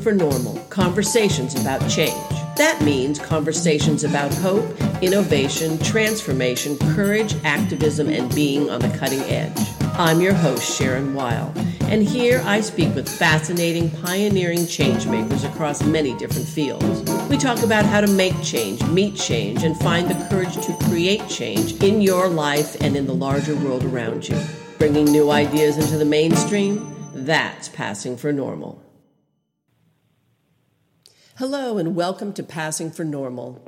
for normal, conversations about change. That means conversations about hope, innovation, transformation, courage, activism, and being on the cutting edge. I'm your host, Sharon Weil, and here I speak with fascinating, pioneering changemakers across many different fields. We talk about how to make change, meet change, and find the courage to create change in your life and in the larger world around you. Bringing new ideas into the mainstream, that's passing for normal. Hello and welcome to Passing for Normal.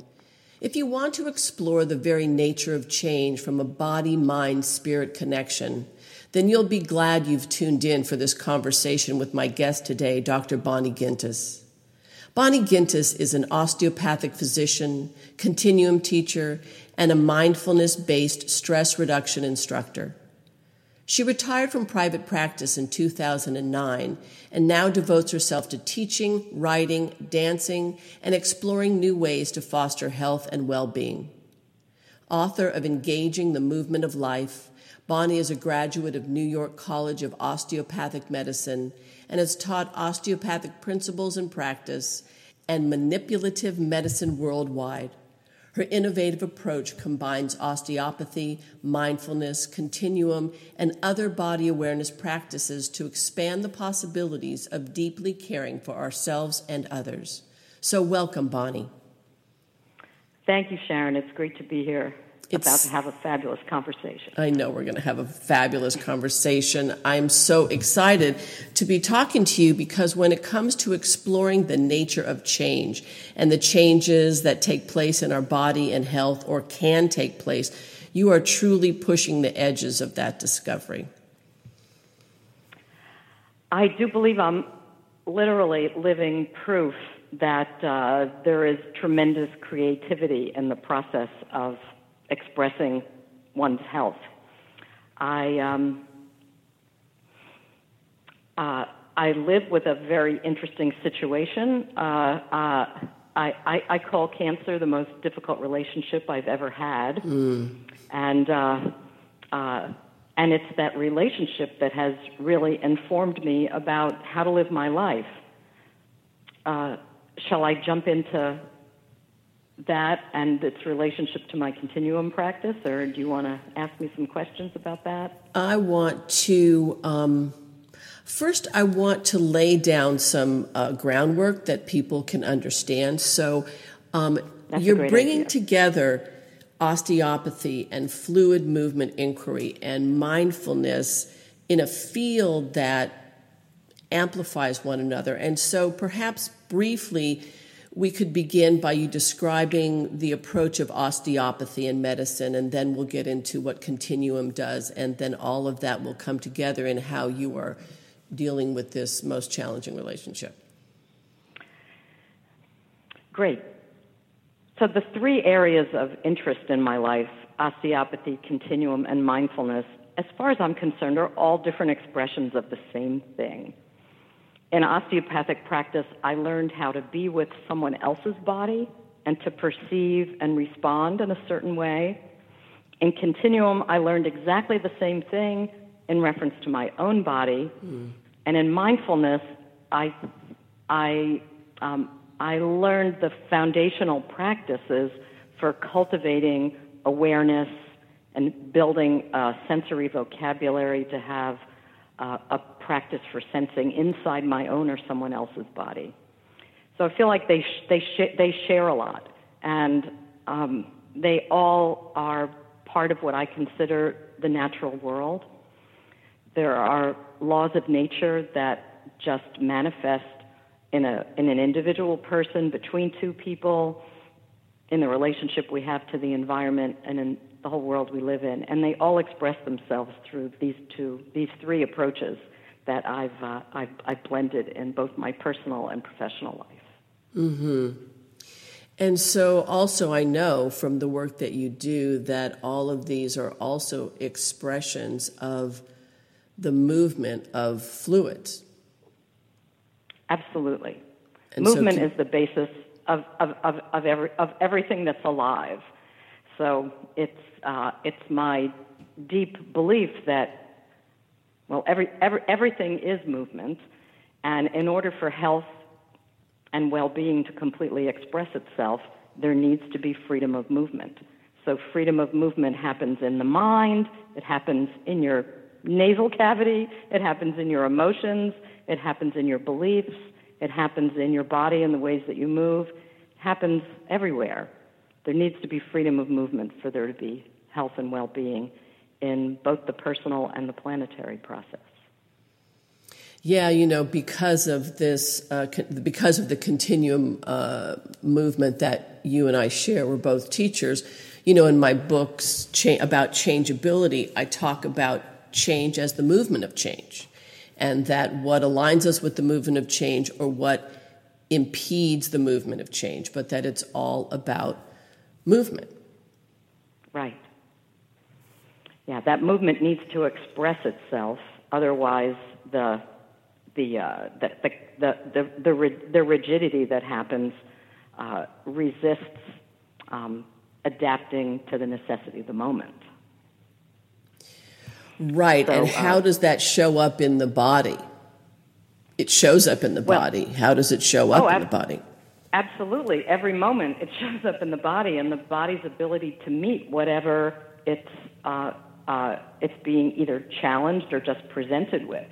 If you want to explore the very nature of change from a body-mind-spirit connection, then you'll be glad you've tuned in for this conversation with my guest today, Dr. Bonnie Gintis. Bonnie Gintis is an osteopathic physician, continuum teacher, and a mindfulness-based stress reduction instructor. She retired from private practice in 2009 and now devotes herself to teaching, writing, dancing, and exploring new ways to foster health and well-being. Author of Engaging the Movement of Life, Bonnie is a graduate of New York College of Osteopathic Medicine and has taught osteopathic principles and practice and manipulative medicine worldwide. Her innovative approach combines osteopathy, mindfulness, continuum, and other body awareness practices to expand the possibilities of deeply caring for ourselves and others. So welcome, Bonnie. Thank you, Sharon. It's great to be here. About to have a fabulous conversation. I know we're going to have a fabulous conversation. I'm so excited to be talking to you because when it comes to exploring the nature of change and the changes that take place in our body and health or can take place, you are truly pushing the edges of that discovery. I do believe I'm literally living proof that there is tremendous creativity in the process of expressing one's health. I live with a very interesting situation. I call cancer the most difficult relationship I've ever had, and it's that relationship that has really informed me about how to live my life. Shall I jump into that and its relationship to my continuum practice, or do you want to ask me some questions about that? I want to, first I want to lay down some groundwork that people can understand. So you're bringing together osteopathy and fluid movement inquiry and mindfulness in a field that amplifies one another. And so perhaps briefly, we could begin by you describing the approach of osteopathy in medicine, and then we'll get into what continuum does, and then all of that will come together in how you are dealing with this most challenging relationship. Great. So the three areas of interest in my life, osteopathy, continuum, and mindfulness, as far as I'm concerned, are all different expressions of the same thing. In osteopathic practice, I learned how to be with someone else's body and to perceive and respond in a certain way. In continuum, I learned exactly the same thing in reference to my own body. And in mindfulness, I learned the foundational practices for cultivating awareness and building a sensory vocabulary to have a practice for sensing inside my own or someone else's body. So I feel like they share a lot, and they all are part of what I consider the natural world. There are laws of nature that just manifest in an individual person, between two people, in the relationship we have to the environment, and in the whole world we live in, and they all express themselves through these three approaches that I've blended in both my personal and professional life. Mm-hmm. And so also I know from the work that you do that all of these are also expressions of the movement of fluids. Absolutely. And movement is the basis of everything that's alive. So it's my deep belief that, well, everything is movement, and in order for health and well-being to completely express itself, there needs to be freedom of movement. So freedom of movement happens in the mind, it happens in your nasal cavity, it happens in your emotions, it happens in your beliefs, it happens in your body and the ways that you move, it happens everywhere. There needs to be freedom of movement for there to be health and well-being in both the personal and the planetary process. Yeah, you know, because of this, because of the continuum movement that you and I share, we're both teachers, you know, in my books about changeability, I talk about change as the movement of change, and that what aligns us with the movement of change or what impedes the movement of change, but that it's all about movement. Right. Yeah, that movement needs to express itself, otherwise the rigidity that happens resists adapting to the necessity of the moment. Right, so, and how does that show up in the body? It shows up in the body. How does it show up in the body? Absolutely. Every moment it shows up in the body, and the body's ability to meet whatever it's being either challenged or just presented with.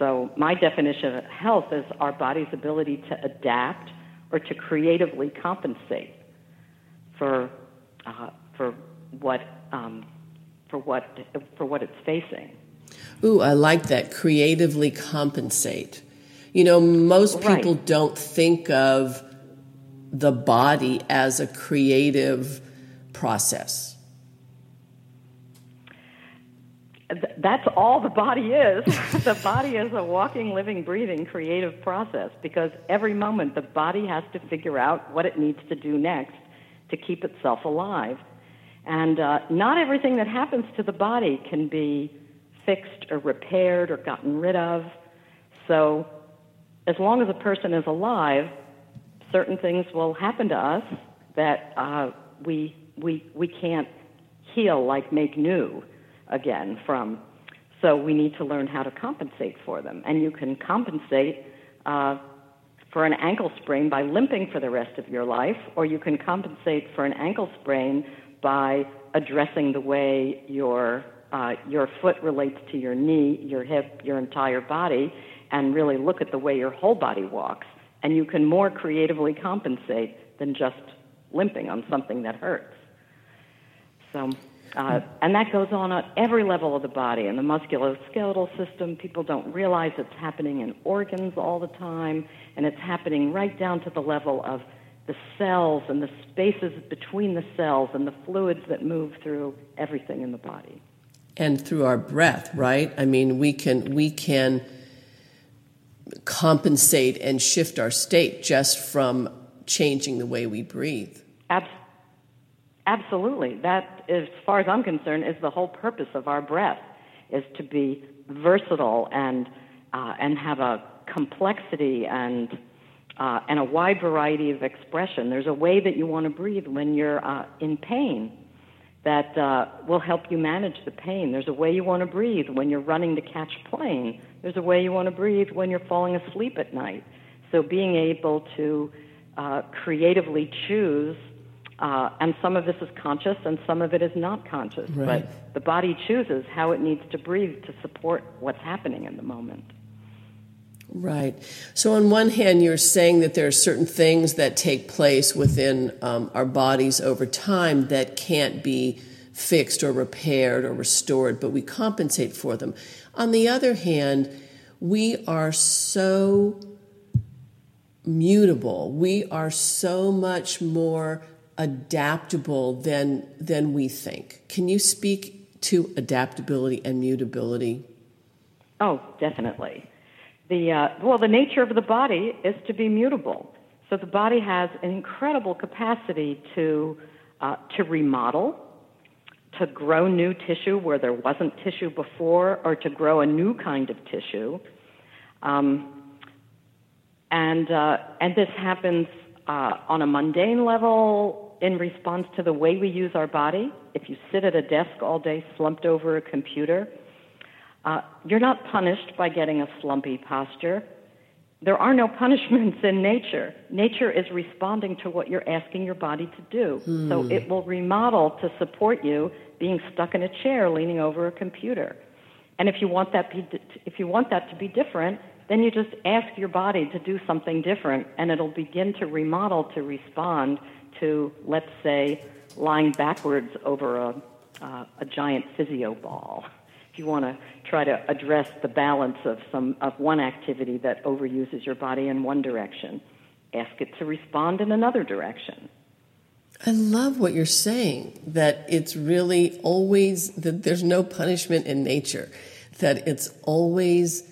So my definition of health is our body's ability to adapt or to creatively compensate for what it's facing. Ooh, I like that. Creatively compensate. You know, most people don't think of the body as a creative process. That's all the body is. The body is a walking, living, breathing, creative process, because every moment the body has to figure out what it needs to do next to keep itself alive. And not everything that happens to the body can be fixed or repaired or gotten rid of. So as long as a person is alive, certain things will happen to us that we can't heal, like make new again from. So we need to learn how to compensate for them. And you can compensate for an ankle sprain by limping for the rest of your life, or you can compensate for an ankle sprain by addressing the way your foot relates to your knee, your hip, your entire body, and really look at the way your whole body walks. And you can more creatively compensate than just limping on something that hurts. So, and that goes on at every level of the body. In the musculoskeletal system, people don't realize it's happening in organs all the time, and it's happening right down to the level of the cells and the spaces between the cells and the fluids that move through everything in the body. And through our breath, right? I mean, we can compensate and shift our state just from changing the way we breathe. Absolutely. That, as far as I'm concerned, is the whole purpose of our breath, is to be versatile and have a complexity and a wide variety of expression. There's a way that you want to breathe when you're in pain that will help you manage the pain. There's a way you want to breathe when you're running to catch a plane. There's a way you want to breathe when you're falling asleep at night. So being able to creatively choose, and some of this is conscious and some of it is not conscious, right. But the body chooses how it needs to breathe to support what's happening in the moment. Right. So on one hand, you're saying that there are certain things that take place within our bodies over time that can't be fixed or repaired or restored, but we compensate for them. On the other hand, we are so mutable. We are so much more adaptable than we think. Can you speak to adaptability and mutability? Oh, definitely. The nature of the body is to be mutable. So the body has an incredible capacity to remodel, to grow new tissue where there wasn't tissue before, or to grow a new kind of tissue. And this happens on a mundane level in response to the way we use our body. If you sit at a desk all day slumped over a computer, you're not punished by getting a slumpy posture. There are no punishments in nature. Nature is responding to what you're asking your body to do. Hmm. So it will remodel to support you being stuck in a chair, leaning over a computer. And if you want that, to be different, then you just ask your body to do something different, and it'll begin to remodel to respond to, let's say, lying backwards over a giant physio ball. If you want to try to address the balance of one activity that overuses your body in one direction, ask it to respond in another direction. I love what you're saying, that it's really always, that there's no punishment in nature, that it's always,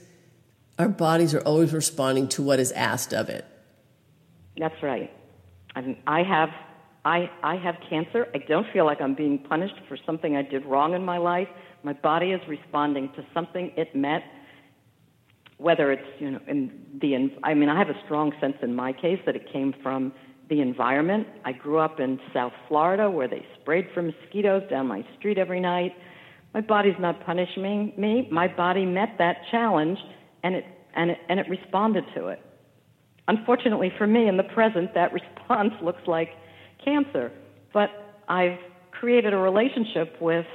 our bodies are always responding to what is asked of it. That's right. I mean, I have cancer. I don't feel like I'm being punished for something I did wrong in my life. My body is responding to something it met, whether it's, you know, I have a strong sense in my case that it came from the environment. I grew up in South Florida where they sprayed for mosquitoes down my street every night. My body's not punishing me. My body met that challenge, and it responded to it. Unfortunately for me, in the present, that response looks like cancer. But I've created a relationship with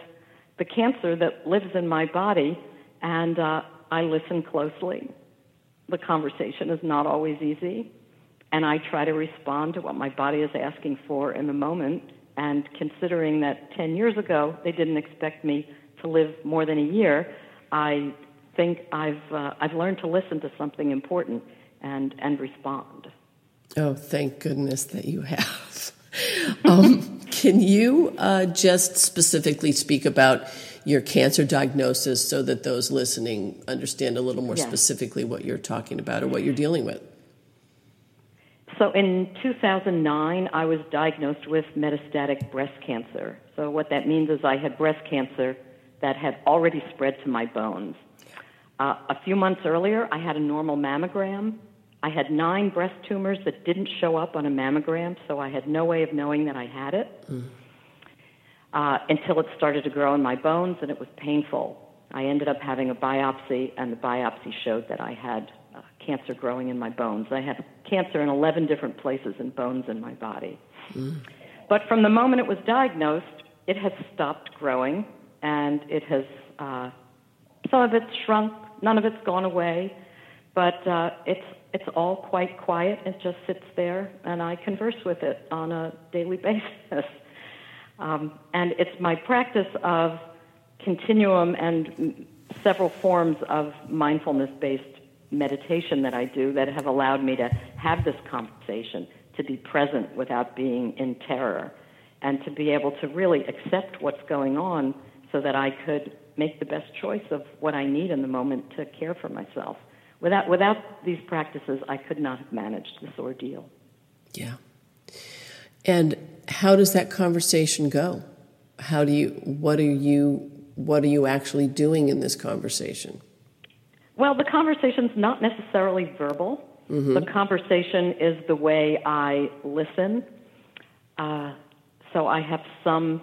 the cancer that lives in my body, and I listen closely. The conversation is not always easy, and I try to respond to what my body is asking for in the moment, and considering that 10 years ago they didn't expect me to live more than a year, I think I've learned to listen to something important and respond. Oh, thank goodness that you have. Can you just specifically speak about your cancer diagnosis so that those listening understand a little more specifically what you're talking about or what you're dealing with? So in 2009, I was diagnosed with metastatic breast cancer. So what that means is I had breast cancer that had already spread to my bones. A few months earlier, I had a normal mammogram. I had 9 breast tumors that didn't show up on a mammogram, so I had no way of knowing that I had it until it started to grow in my bones, and it was painful. I ended up having a biopsy, and the biopsy showed that I had cancer growing in my bones. I had cancer in 11 different places and bones in my body. Mm. But from the moment it was diagnosed, it has stopped growing, and it has, some of it's shrunk, none of it's gone away, but it's all quite quiet. It just sits there, and I converse with it on a daily basis. And it's my practice of continuum and several forms of mindfulness-based meditation that I do that have allowed me to have this conversation, to be present without being in terror, and to be able to really accept what's going on so that I could make the best choice of what I need in the moment to care for myself. Without these practices, I could not have managed this ordeal. Yeah. And how does that conversation go? What are you actually doing in this conversation? Well, the conversation's not necessarily verbal. Mm-hmm. The conversation is the way I listen. So I have some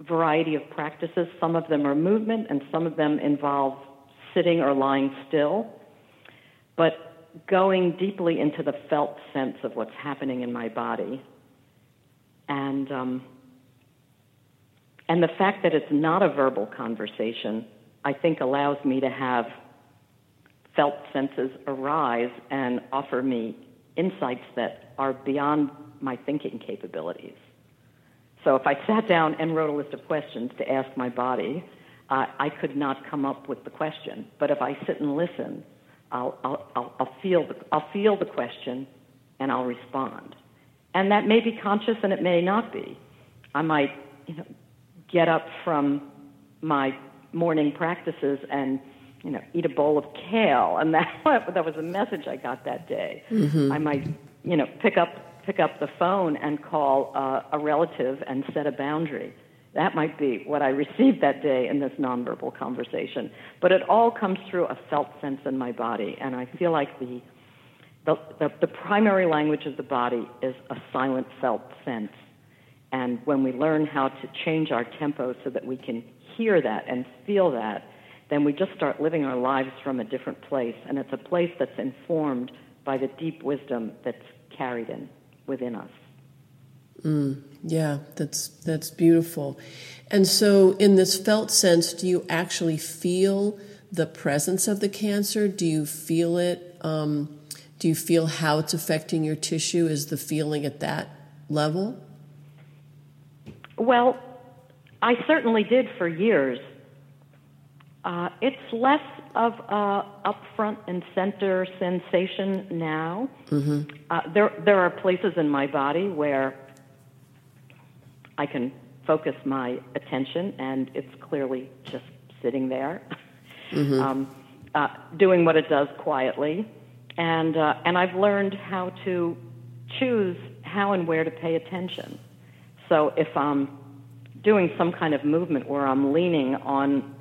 variety of practices. Some of them are movement, and some of them involve sitting or lying still. But going deeply into the felt sense of what's happening in my body, and the fact that it's not a verbal conversation, I think, allows me to have felt senses arise and offer me insights that are beyond my thinking capabilities. So if I sat down and wrote a list of questions to ask my body, I could not come up with the question. But if I sit and listen, I'll feel the question, and I'll respond, and that may be conscious and it may not be. I might, get up from my morning practices and eat a bowl of kale, and that was a message I got that day. Mm-hmm. I might, pick up the phone and call a relative and set a boundary. That might be what I received that day in this nonverbal conversation. But it all comes through a felt sense in my body, and I feel like the primary language of the body is a silent felt sense. And when we learn how to change our tempo so that we can hear that and feel that, then we just start living our lives from a different place, and it's a place that's informed by the deep wisdom that's carried in within us. Yeah, that's beautiful. And so in this felt sense, do you actually feel the presence of the cancer? Do you feel it? Do you feel how it's affecting your tissue? Is the feeling at that level? Well, I certainly did for years. It's less of a upfront and center sensation now. Mm-hmm. There are places in my body where I can focus my attention, and it's clearly just sitting there, mm-hmm. Doing what it does quietly. And I've learned how to choose how and where to pay attention. So if I'm doing some kind of movement where I'm leaning on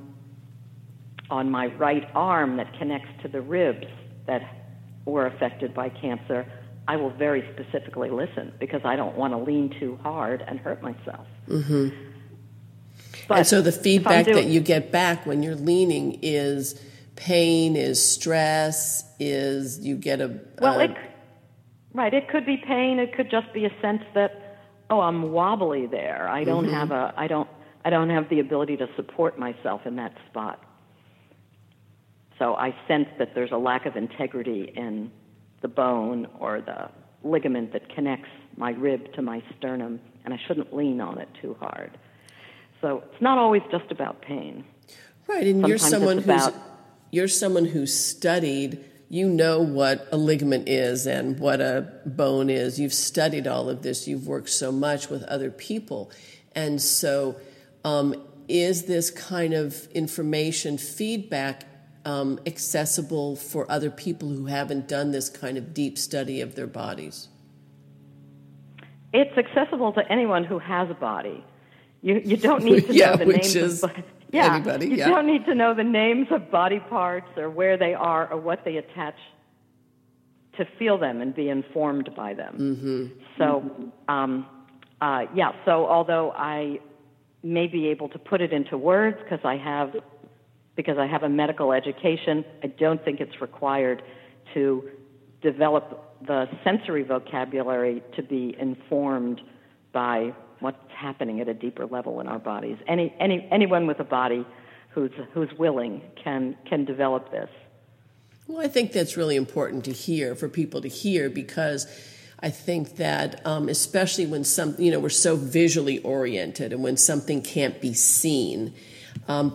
my right arm that connects to the ribs that were affected by cancer, I will very specifically listen because I don't want to lean too hard and hurt myself. Mm-hmm. But and so the feedback that you get back when you're leaning is pain, is stress, is you get a... Right, it could be pain. It could just be a sense that, oh, I'm wobbly there. I don't mm-hmm. have a... I don't have the ability to support myself in that spot. So I sense that there's a lack of integrity in the bone or the ligament that connects my rib to my sternum, and I shouldn't lean on it too hard. So it's not always just about pain. Right, and you're someone who's studied, you know what a ligament is and what a bone is. You've studied all of this. You've worked so much with other people. And so is this kind of information feedback accessible for other people who haven't done this kind of deep study of their bodies? It's accessible to anyone who has a body. You don't need to know the names of anybody. You don't need to know the names of body parts or where they are or what they attach to feel them and be informed by them. Mm-hmm. So, so although I may be able to put it into words because I have a medical education, I don't think it's required to develop the sensory vocabulary to be informed by what's happening at a deeper level in our bodies. Anyone with a body who's willing can develop this. Well, I think that's really important to hear, for people to hear, because I think that especially when we're so visually oriented, and when something can't be seen,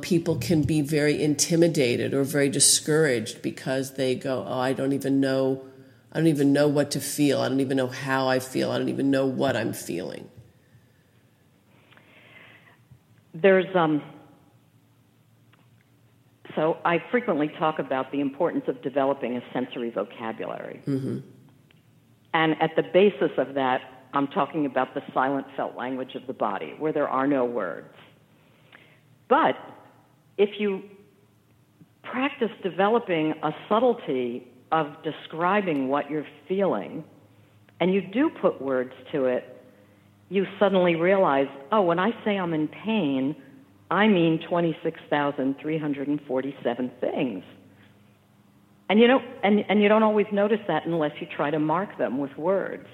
people can be very intimidated or very discouraged because they go, oh, I don't even know what to feel. I don't even know how I feel. I don't even know what I'm feeling. So I frequently talk about the importance of developing a sensory vocabulary. Mm-hmm. And at the basis of that, I'm talking about the silent felt language of the body, where there are no words. But if you practice developing a subtlety of describing what you're feeling, and you do put words to it, you suddenly realize, oh, when I say I'm in pain, I mean 26,347 things. And you don't always notice that unless you try to mark them with words.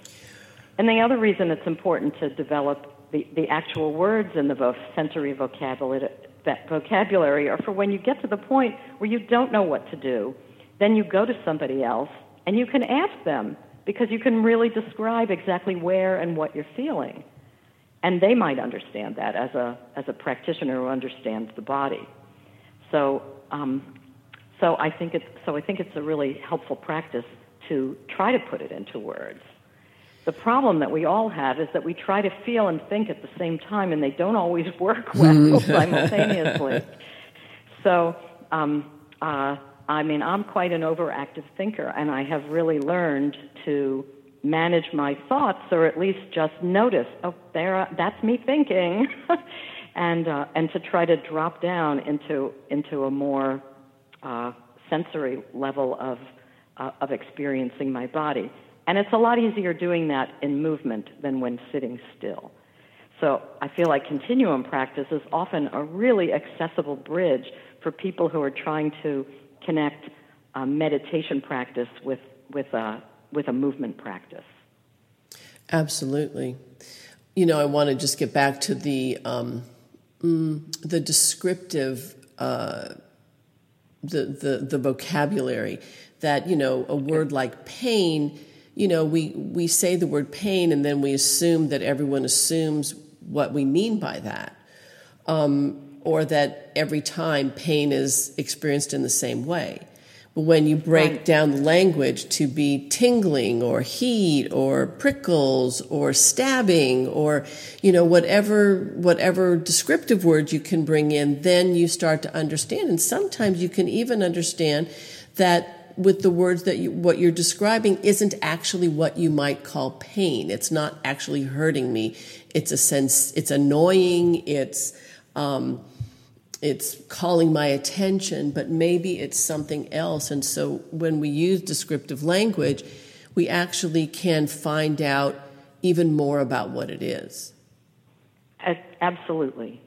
And the other reason it's important to develop the actual words in the sensory vocabulary are for when you get to the point where you don't know what to do. Then you go to somebody else, and you can ask them, because you can really describe exactly where and what you're feeling. And they might understand that as a practitioner who understands the body. So I think it's a really helpful practice to try to put it into words. The problem that we all have is that we try to feel and think at the same time, and they don't always work well simultaneously. So, I'm quite an overactive thinker, and I have really learned to manage my thoughts, or at least just notice, oh, that's me thinking, and to try to drop down into a more sensory level of experiencing my body. And it's a lot easier doing that in movement than when sitting still. So I feel like continuum practice is often a really accessible bridge for people who are trying to connect meditation practice with with a movement practice. Absolutely. You know, I want to just get back to the descriptive, the vocabulary that, you know, a word like pain, you know, we say the word pain and then we assume that everyone assumes what we mean by that. Or that every time pain is experienced in the same way. But when you break down the language to be tingling or heat or prickles or stabbing or, you know, whatever descriptive words you can bring in, then you start to understand. And sometimes you can even understand that with the words that you, what you're describing isn't actually what you might call pain. It's not actually hurting me. It's a sense, it's annoying, it's calling my attention, but maybe it's something else. And so when we use descriptive language, we actually can find out even more about what it is. Absolutely.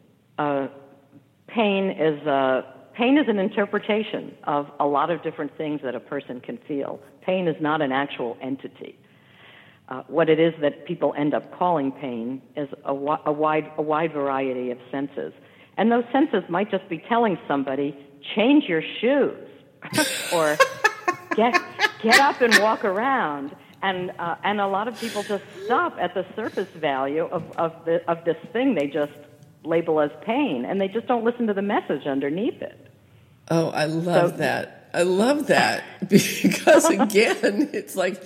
Pain is an interpretation of a lot of different things that a person can feel. Pain is not an actual entity. What it is that people end up calling pain is a wide variety of senses. And those senses might just be telling somebody, change your shoes, or get up and walk around. And a lot of people just stop at the surface value of this thing they just label as pain, and they just don't listen to the message underneath it. Oh, I love that. I love that because, again, it's like,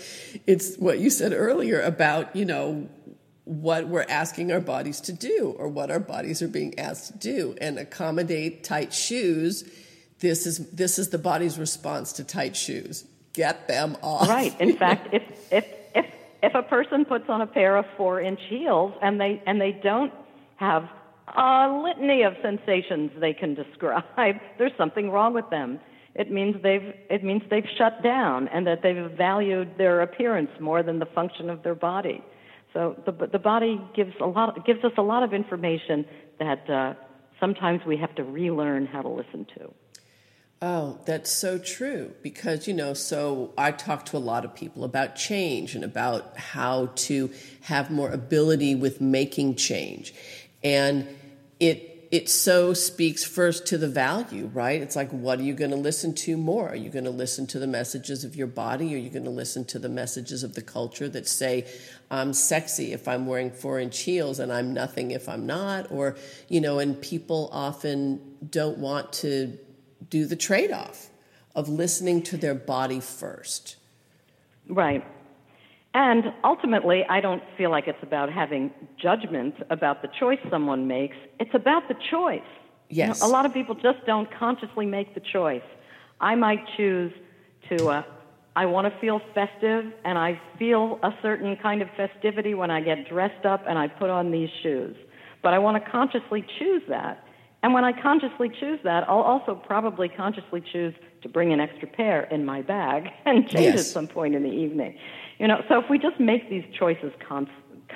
it's what you said earlier about, you know, what we're asking our bodies to do or what our bodies are being asked to do, and accommodate tight shoes. This is the body's response to tight shoes. Get them off. Right. In fact, if a person puts on a pair of 4-inch heels and they don't have a litany of sensations they can describe, there's something wrong with them. It means they've shut down and that they've valued their appearance more than the function of their body. So the body gives us a lot of information that sometimes we have to relearn how to listen to. Oh, that's so true. Because, you know, so I talk to a lot of people about change and about how to have more ability with making change. And it so speaks first to the value, right? It's like, what are you going to listen to more? Are you going to listen to the messages of your body? Are you going to listen to the messages of the culture that say, I'm sexy if I'm wearing 4-inch heels and I'm nothing if I'm not? Or, you know, and people often don't want to do the trade-off of listening to their body first. Right. And ultimately, I don't feel like it's about having judgment about the choice someone makes. It's about the choice. Yes. You know, a lot of people just don't consciously make the choice. I might choose to, I want to feel festive, and I feel a certain kind of festivity when I get dressed up and I put on these shoes. But I want to consciously choose that. And when I consciously choose that, I'll also probably consciously choose to bring an extra pair in my bag and change at some point in the evening. You know, so if we just make these choices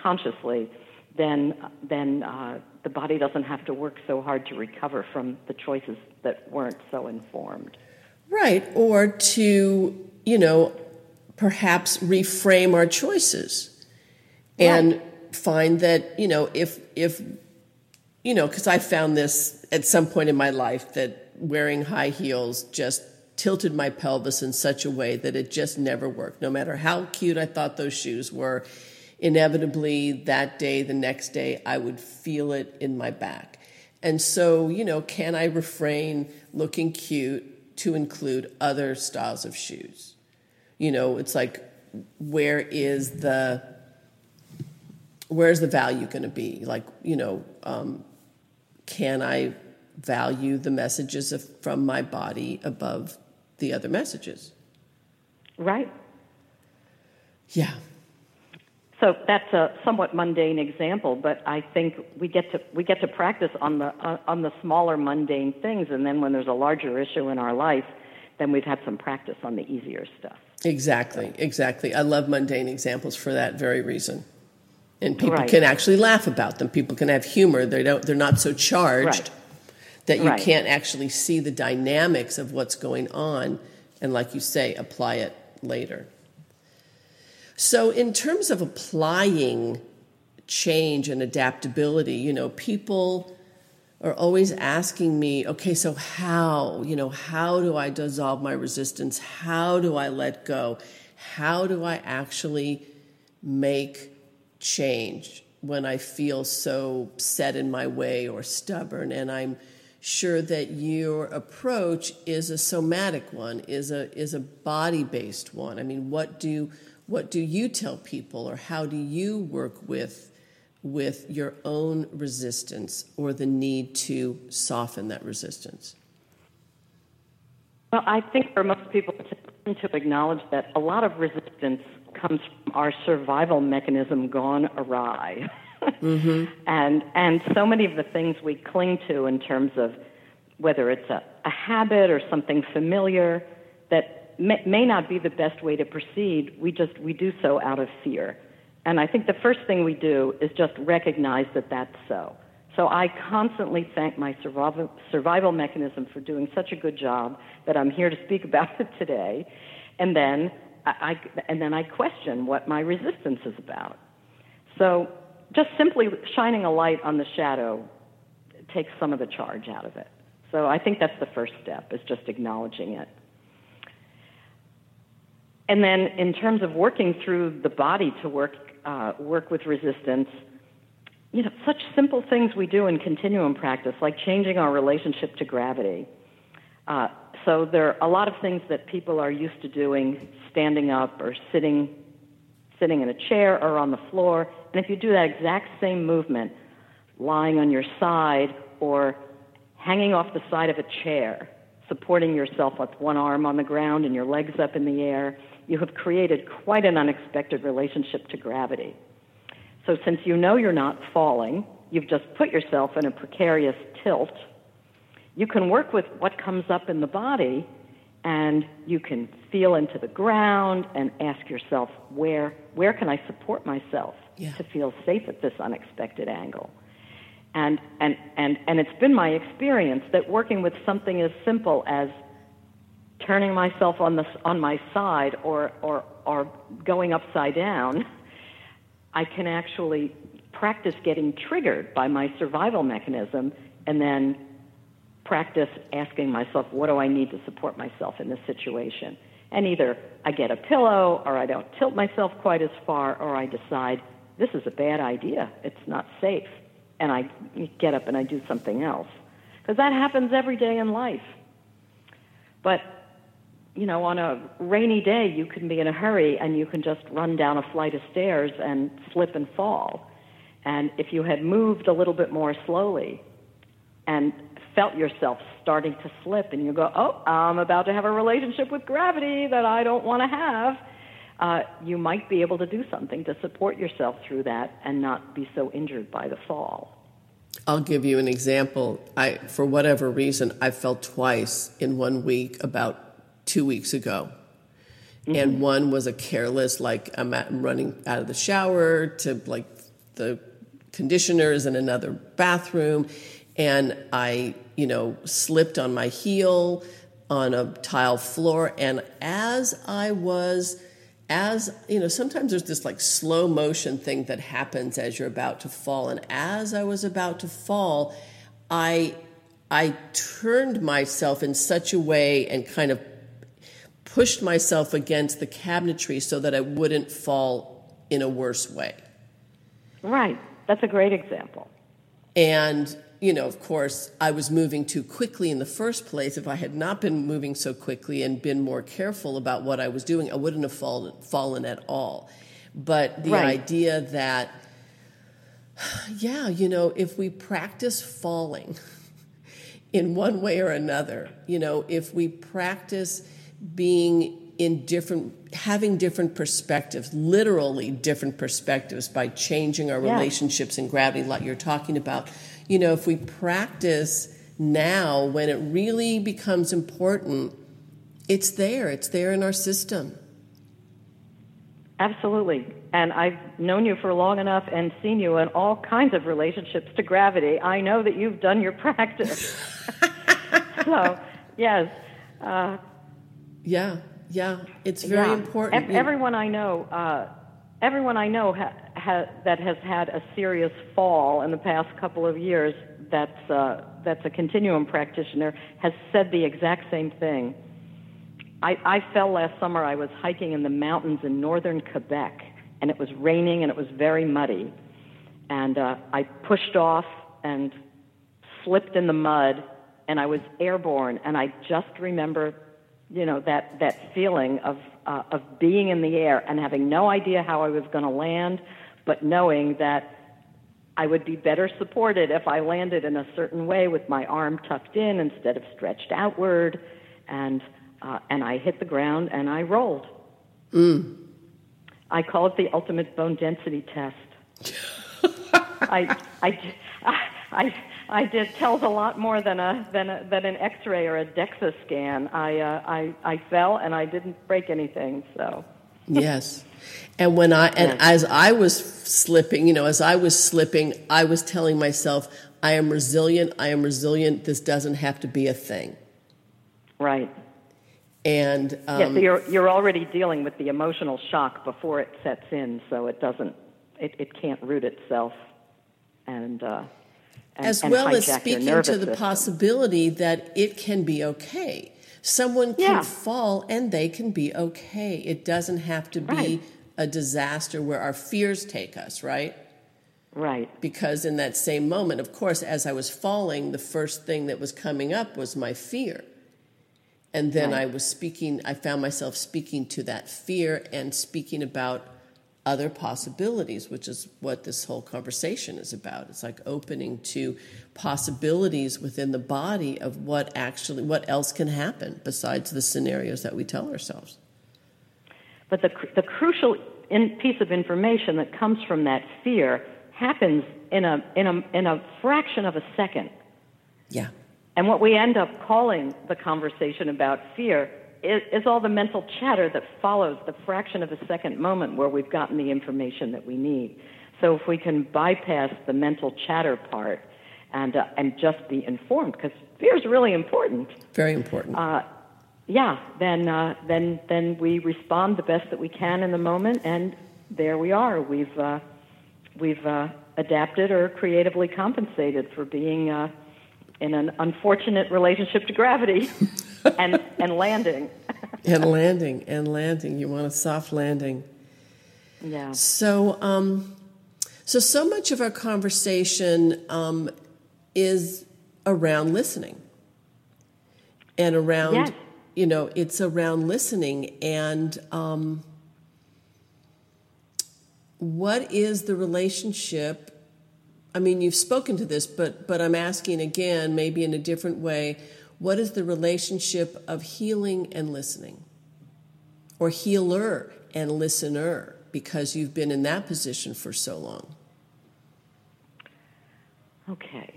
consciously, then the body doesn't have to work so hard to recover from the choices that weren't so informed. Right, or to, you know, perhaps reframe our choices and find that, you know, if you know, because I found this at some point in my life that wearing high heels just tilted my pelvis in such a way that it just never worked. No matter how cute I thought those shoes were, inevitably that day, the next day, I would feel it in my back. And so, you know, can I refrain looking cute to include other styles of shoes? You know, it's like, where's the value going to be? Like, you know, can I value the messages from my body above the other messages? Right. Yeah. So that's a somewhat mundane example, but I think we get to practice on the smaller mundane things, and then when there's a larger issue in our life, then we've had some practice on the easier stuff. Exactly. I love mundane examples for that very reason. And people can actually laugh about them. People can have humor. They're not so charged that you can't actually see the dynamics of what's going on and, like you say, apply it later. So in terms of applying change and adaptability, people are always asking me, okay, so how, how do I dissolve my resistance? How do I let go? How do I actually make change when I feel so set in my way or stubborn? And I'm sure that your approach is a somatic one, is a body-based one. I mean, what do you tell people, or how do you work with your own resistance or the need to soften that resistance? Well, I think for most people to acknowledge that a lot of resistance comes from our survival mechanism gone awry. Mm-hmm. And so many of the things we cling to in terms of whether it's a habit or something familiar that may not be the best way to proceed, we do so out of fear. And I think the first thing we do is just recognize that that's so. So I constantly thank my survival mechanism for doing such a good job that I'm here to speak about it today. And then I question what my resistance is about. So just simply shining a light on the shadow takes some of the charge out of it. So I think that's the first step, is just acknowledging it. And then in terms of working through the body to work with resistance, such simple things we do in continuum practice, like changing our relationship to gravity. So there are a lot of things that people are used to doing, standing up or sitting in a chair or on the floor. And if you do that exact same movement, lying on your side or hanging off the side of a chair, supporting yourself with one arm on the ground and your legs up in the air, you have created quite an unexpected relationship to gravity. So since you're not falling, you've just put yourself in a precarious tilt, you can work with what comes up in the body, and you can feel into the ground and ask yourself, where can I support myself to feel safe at this unexpected angle? And it's been my experience that working with something as simple as turning myself on my side or going upside down, I can actually practice getting triggered by my survival mechanism, and then practice asking myself, what do I need to support myself in this situation? And either I get a pillow, or I don't tilt myself quite as far, or I decide this is a bad idea, it's not safe, and I get up and I do something else. Because that happens every day in life. But, on a rainy day, you can be in a hurry and you can just run down a flight of stairs and slip and fall. And if you had moved a little bit more slowly and felt yourself starting to slip, and you go, oh, I'm about to have a relationship with gravity that I don't want to have, you might be able to do something to support yourself through that and not be so injured by the fall. I'll give you an example. For whatever reason, I fell twice in 1 week about 2 weeks ago. Mm-hmm. And one was a careless, I'm running out of the shower to the conditioners in another bathroom, and I, slipped on my heel on a tile floor. And sometimes there's this slow motion thing that happens as you're about to fall. And as I was about to fall, I turned myself in such a way and kind of pushed myself against the cabinetry so that I wouldn't fall in a worse way. Right. That's a great example. And, of course, I was moving too quickly in the first place. If I had not been moving so quickly and been more careful about what I was doing, I wouldn't have fallen at all. But the idea that, if we practice falling in one way or another, if we practice being having different perspectives, literally different perspectives, by changing our relationships and gravity, like you're talking about, if we practice now when it really becomes important, it's there in our system. Absolutely. And I've known you for long enough and seen you in all kinds of relationships to gravity. I know that you've done your practice. So, yes. Yeah. It's very important. Everyone I know everyone I know that has had a serious fall in the past couple of years that's a continuum practitioner has said the exact same thing. I fell last summer. I was hiking in the mountains in northern Quebec, and it was raining and it was very muddy. And I pushed off and slipped in the mud, and I was airborne. And I just remember, you know, that feeling of being in the air and having no idea how I was going to land, but knowing that I would be better supported if I landed in a certain way with my arm tucked in instead of stretched outward. And I hit the ground and I rolled. Mm. I call it the ultimate bone density test. I did tells a lot more than an X-ray or a DEXA scan. I fell and I didn't break anything. So yes, and when as I was slipping, I was telling myself, I am resilient. I am resilient. This doesn't have to be a thing. Right. And so you're already dealing with the emotional shock before it sets in, so it doesn't. It can't root itself, and speaking to the system. Possibility that it can be okay. Someone can fall and they can be okay. It doesn't have to be a disaster where our fears take us, right? Right. Because in that same moment, of course, as I was falling, the first thing that was coming up was my fear. And then I found myself speaking to that fear and speaking about other possibilities, which is what this whole conversation is about. It's like opening to possibilities within the body of what else can happen besides the scenarios that we tell ourselves. But the crucial piece of information that comes from that fear happens in a fraction of a second. Yeah. And what we end up calling the conversation about fear is all the mental chatter that follows the fraction of a second moment where we've gotten the information that we need. So if we can bypass the mental chatter part and just be informed, because fear is really important. Very important. Then we respond the best that we can in the moment, and there we are. We've adapted or creatively compensated for being in an unfortunate relationship to gravity and landing. You want a soft landing. Yeah. So much of our conversation is around listening. And around, it's around listening. And what is the relationship? I mean, you've spoken to this, but I'm asking again, maybe in a different way, what is the relationship of healing and listening? Or healer and listener, because you've been in that position for so long. Okay.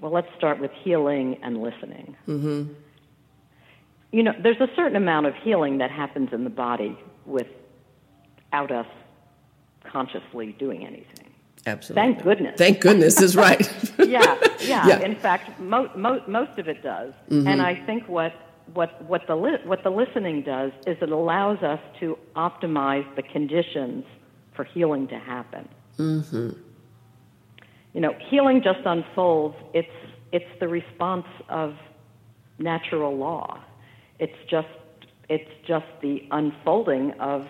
Well, let's start with healing and listening. Mm-hmm. You know, there's a certain amount of healing that happens in the body without us consciously doing anything. Absolutely. Thank goodness is right. Yeah. In fact, most of it does. Mm-hmm. And I think what the listening does is it allows us to optimize the conditions for healing to happen. Mm-hmm. You know, healing just unfolds. It's the response of natural law. It's just the unfolding of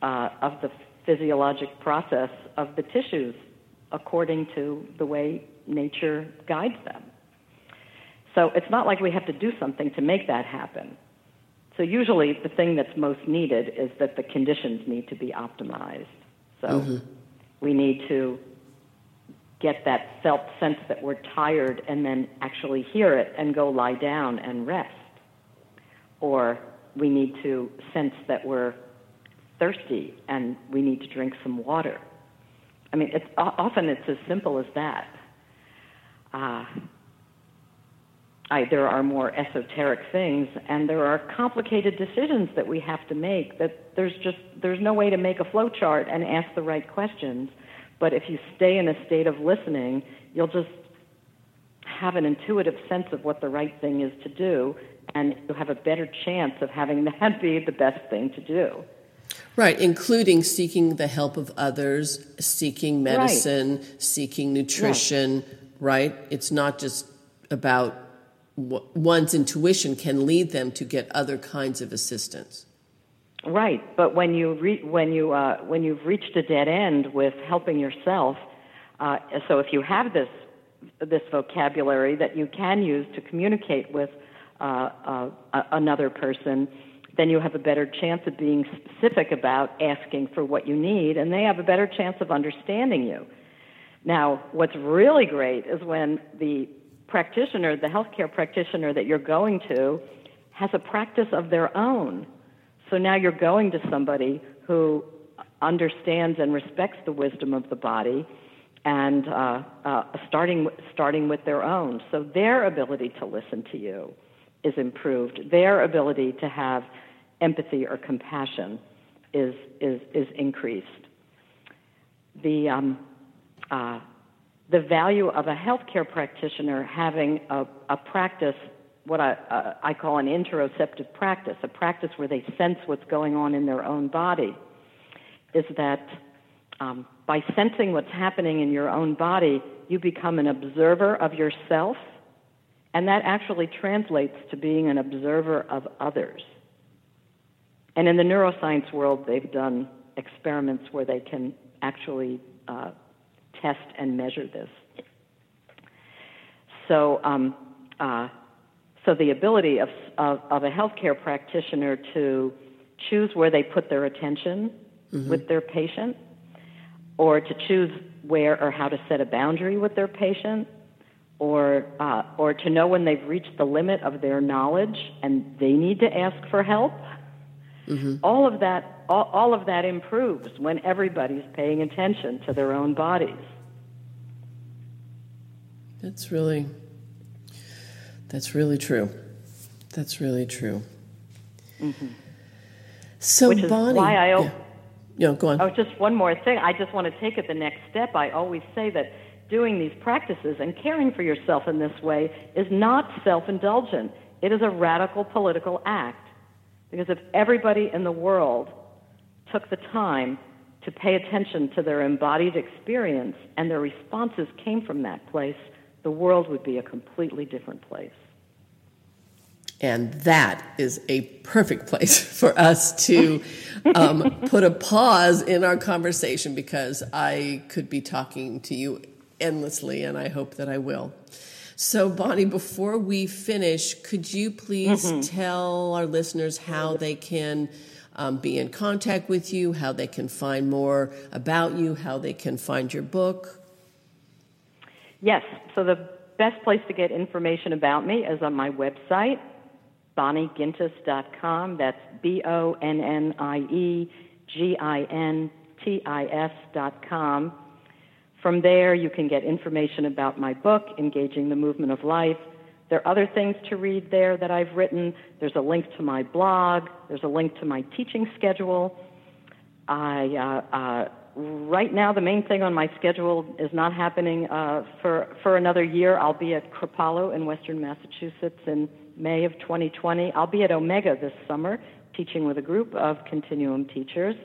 the physiologic process of the tissues according to the way nature guides them. So it's not like we have to do something to make that happen. So usually the thing that's most needed is that the conditions need to be optimized. So we need to get that felt sense that we're tired and then actually hear it and go lie down and rest. Or we need to sense that we're thirsty and we need to drink some water. I mean, it's often as simple as that. There are more esoteric things, and there are complicated decisions that we have to make that there's no way to make a flow chart and ask the right questions. But if you stay in a state of listening, you'll just have an intuitive sense of what the right thing is to do, and you'll have a better chance of having that be the best thing to do. Right, including seeking the help of others, seeking medicine, seeking nutrition, right? It's not just about one's intuition can lead them to get other kinds of assistance. Right, but when you've reached a dead end with helping yourself, so if you have this vocabulary that you can use to communicate with another person, then you have a better chance of being specific about asking for what you need, and they have a better chance of understanding you. Now, what's really great is when the practitioner, the healthcare practitioner that you're going to, has a practice of their own. So now you're going to somebody who understands and respects the wisdom of the body, and starting with their own. So their ability to listen to you is improved. Their ability to have empathy or compassion is increased. The value of a healthcare practitioner having a practice, what I call an interoceptive practice, a practice where they sense what's going on in their own body, is that by sensing what's happening in your own body, you become an observer of yourself. And that actually translates to being an observer of others. And in the neuroscience world, they've done experiments where they can actually test and measure this. So, so the ability of a healthcare practitioner to choose where they put their attention with their patient, or to choose where or how to set a boundary with their patient, or to know when they've reached the limit of their knowledge and they need to ask for help. All of that improves when everybody's paying attention to their own bodies. That's really true. Mm-hmm. So, which is Bonnie, why I go on. Oh, just one more thing. I just want to take it the next step. I always say that doing these practices and caring for yourself in this way is not self-indulgent. It is a radical political act. Because if everybody in the world took the time to pay attention to their embodied experience and their responses came from that place, the world would be a completely different place. And that is a perfect place for us to put a pause in our conversation, because I could be talking to you endlessly, and I hope that I will. So, Bonnie, before we finish, could you please tell our listeners how they can be in contact with you, how they can find more about you, how they can find your book? Yes. So the best place to get information about me is on my website, bonniegintis.com. That's bonniegintis.com. From there, you can get information about my book, Engaging the Movement of Life. There are other things to read there that I've written. There's a link to my blog. There's a link to my teaching schedule. Right now, the main thing on my schedule is not happening for another year. I'll be at Kripalu in Western Massachusetts in May of 2020. I'll be at Omega this summer, teaching with a group of Continuum teachers.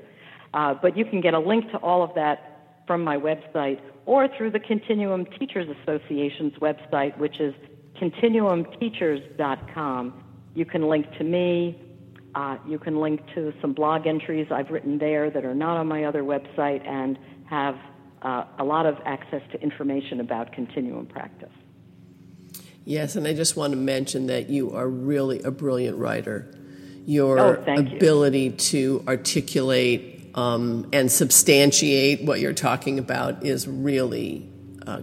But you can get a link to all of that from my website, or through the Continuum Teachers Association's website, which is continuumteachers.com. You can link to me. You can link to some blog entries I've written there that are not on my other website, and have a lot of access to information about continuum practice. Yes, and I just want to mention that you are really a brilliant writer. Your ability to articulate and substantiate what you're talking about is really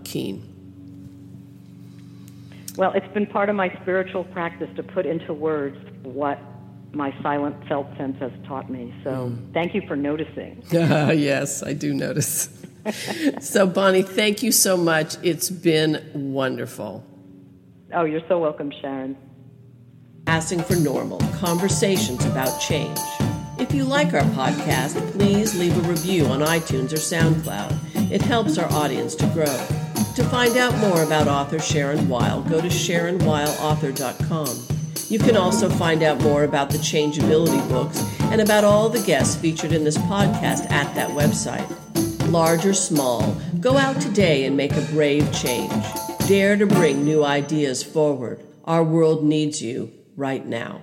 keen. Well, it's been part of my spiritual practice to put into words what my silent felt sense has taught me. So thank you for noticing. Yes, I do notice. So, Bonnie, thank you so much. It's been wonderful. Oh, you're so welcome, Sharon. Asking for normal, conversations about change. If you like our podcast, please leave a review on iTunes or SoundCloud. It helps our audience to grow. To find out more about author Sharon Weil, go to SharonWeilAuthor.com. You can also find out more about the Changeability books and about all the guests featured in this podcast at that website. Large or small, go out today and make a brave change. Dare to bring new ideas forward. Our world needs you right now.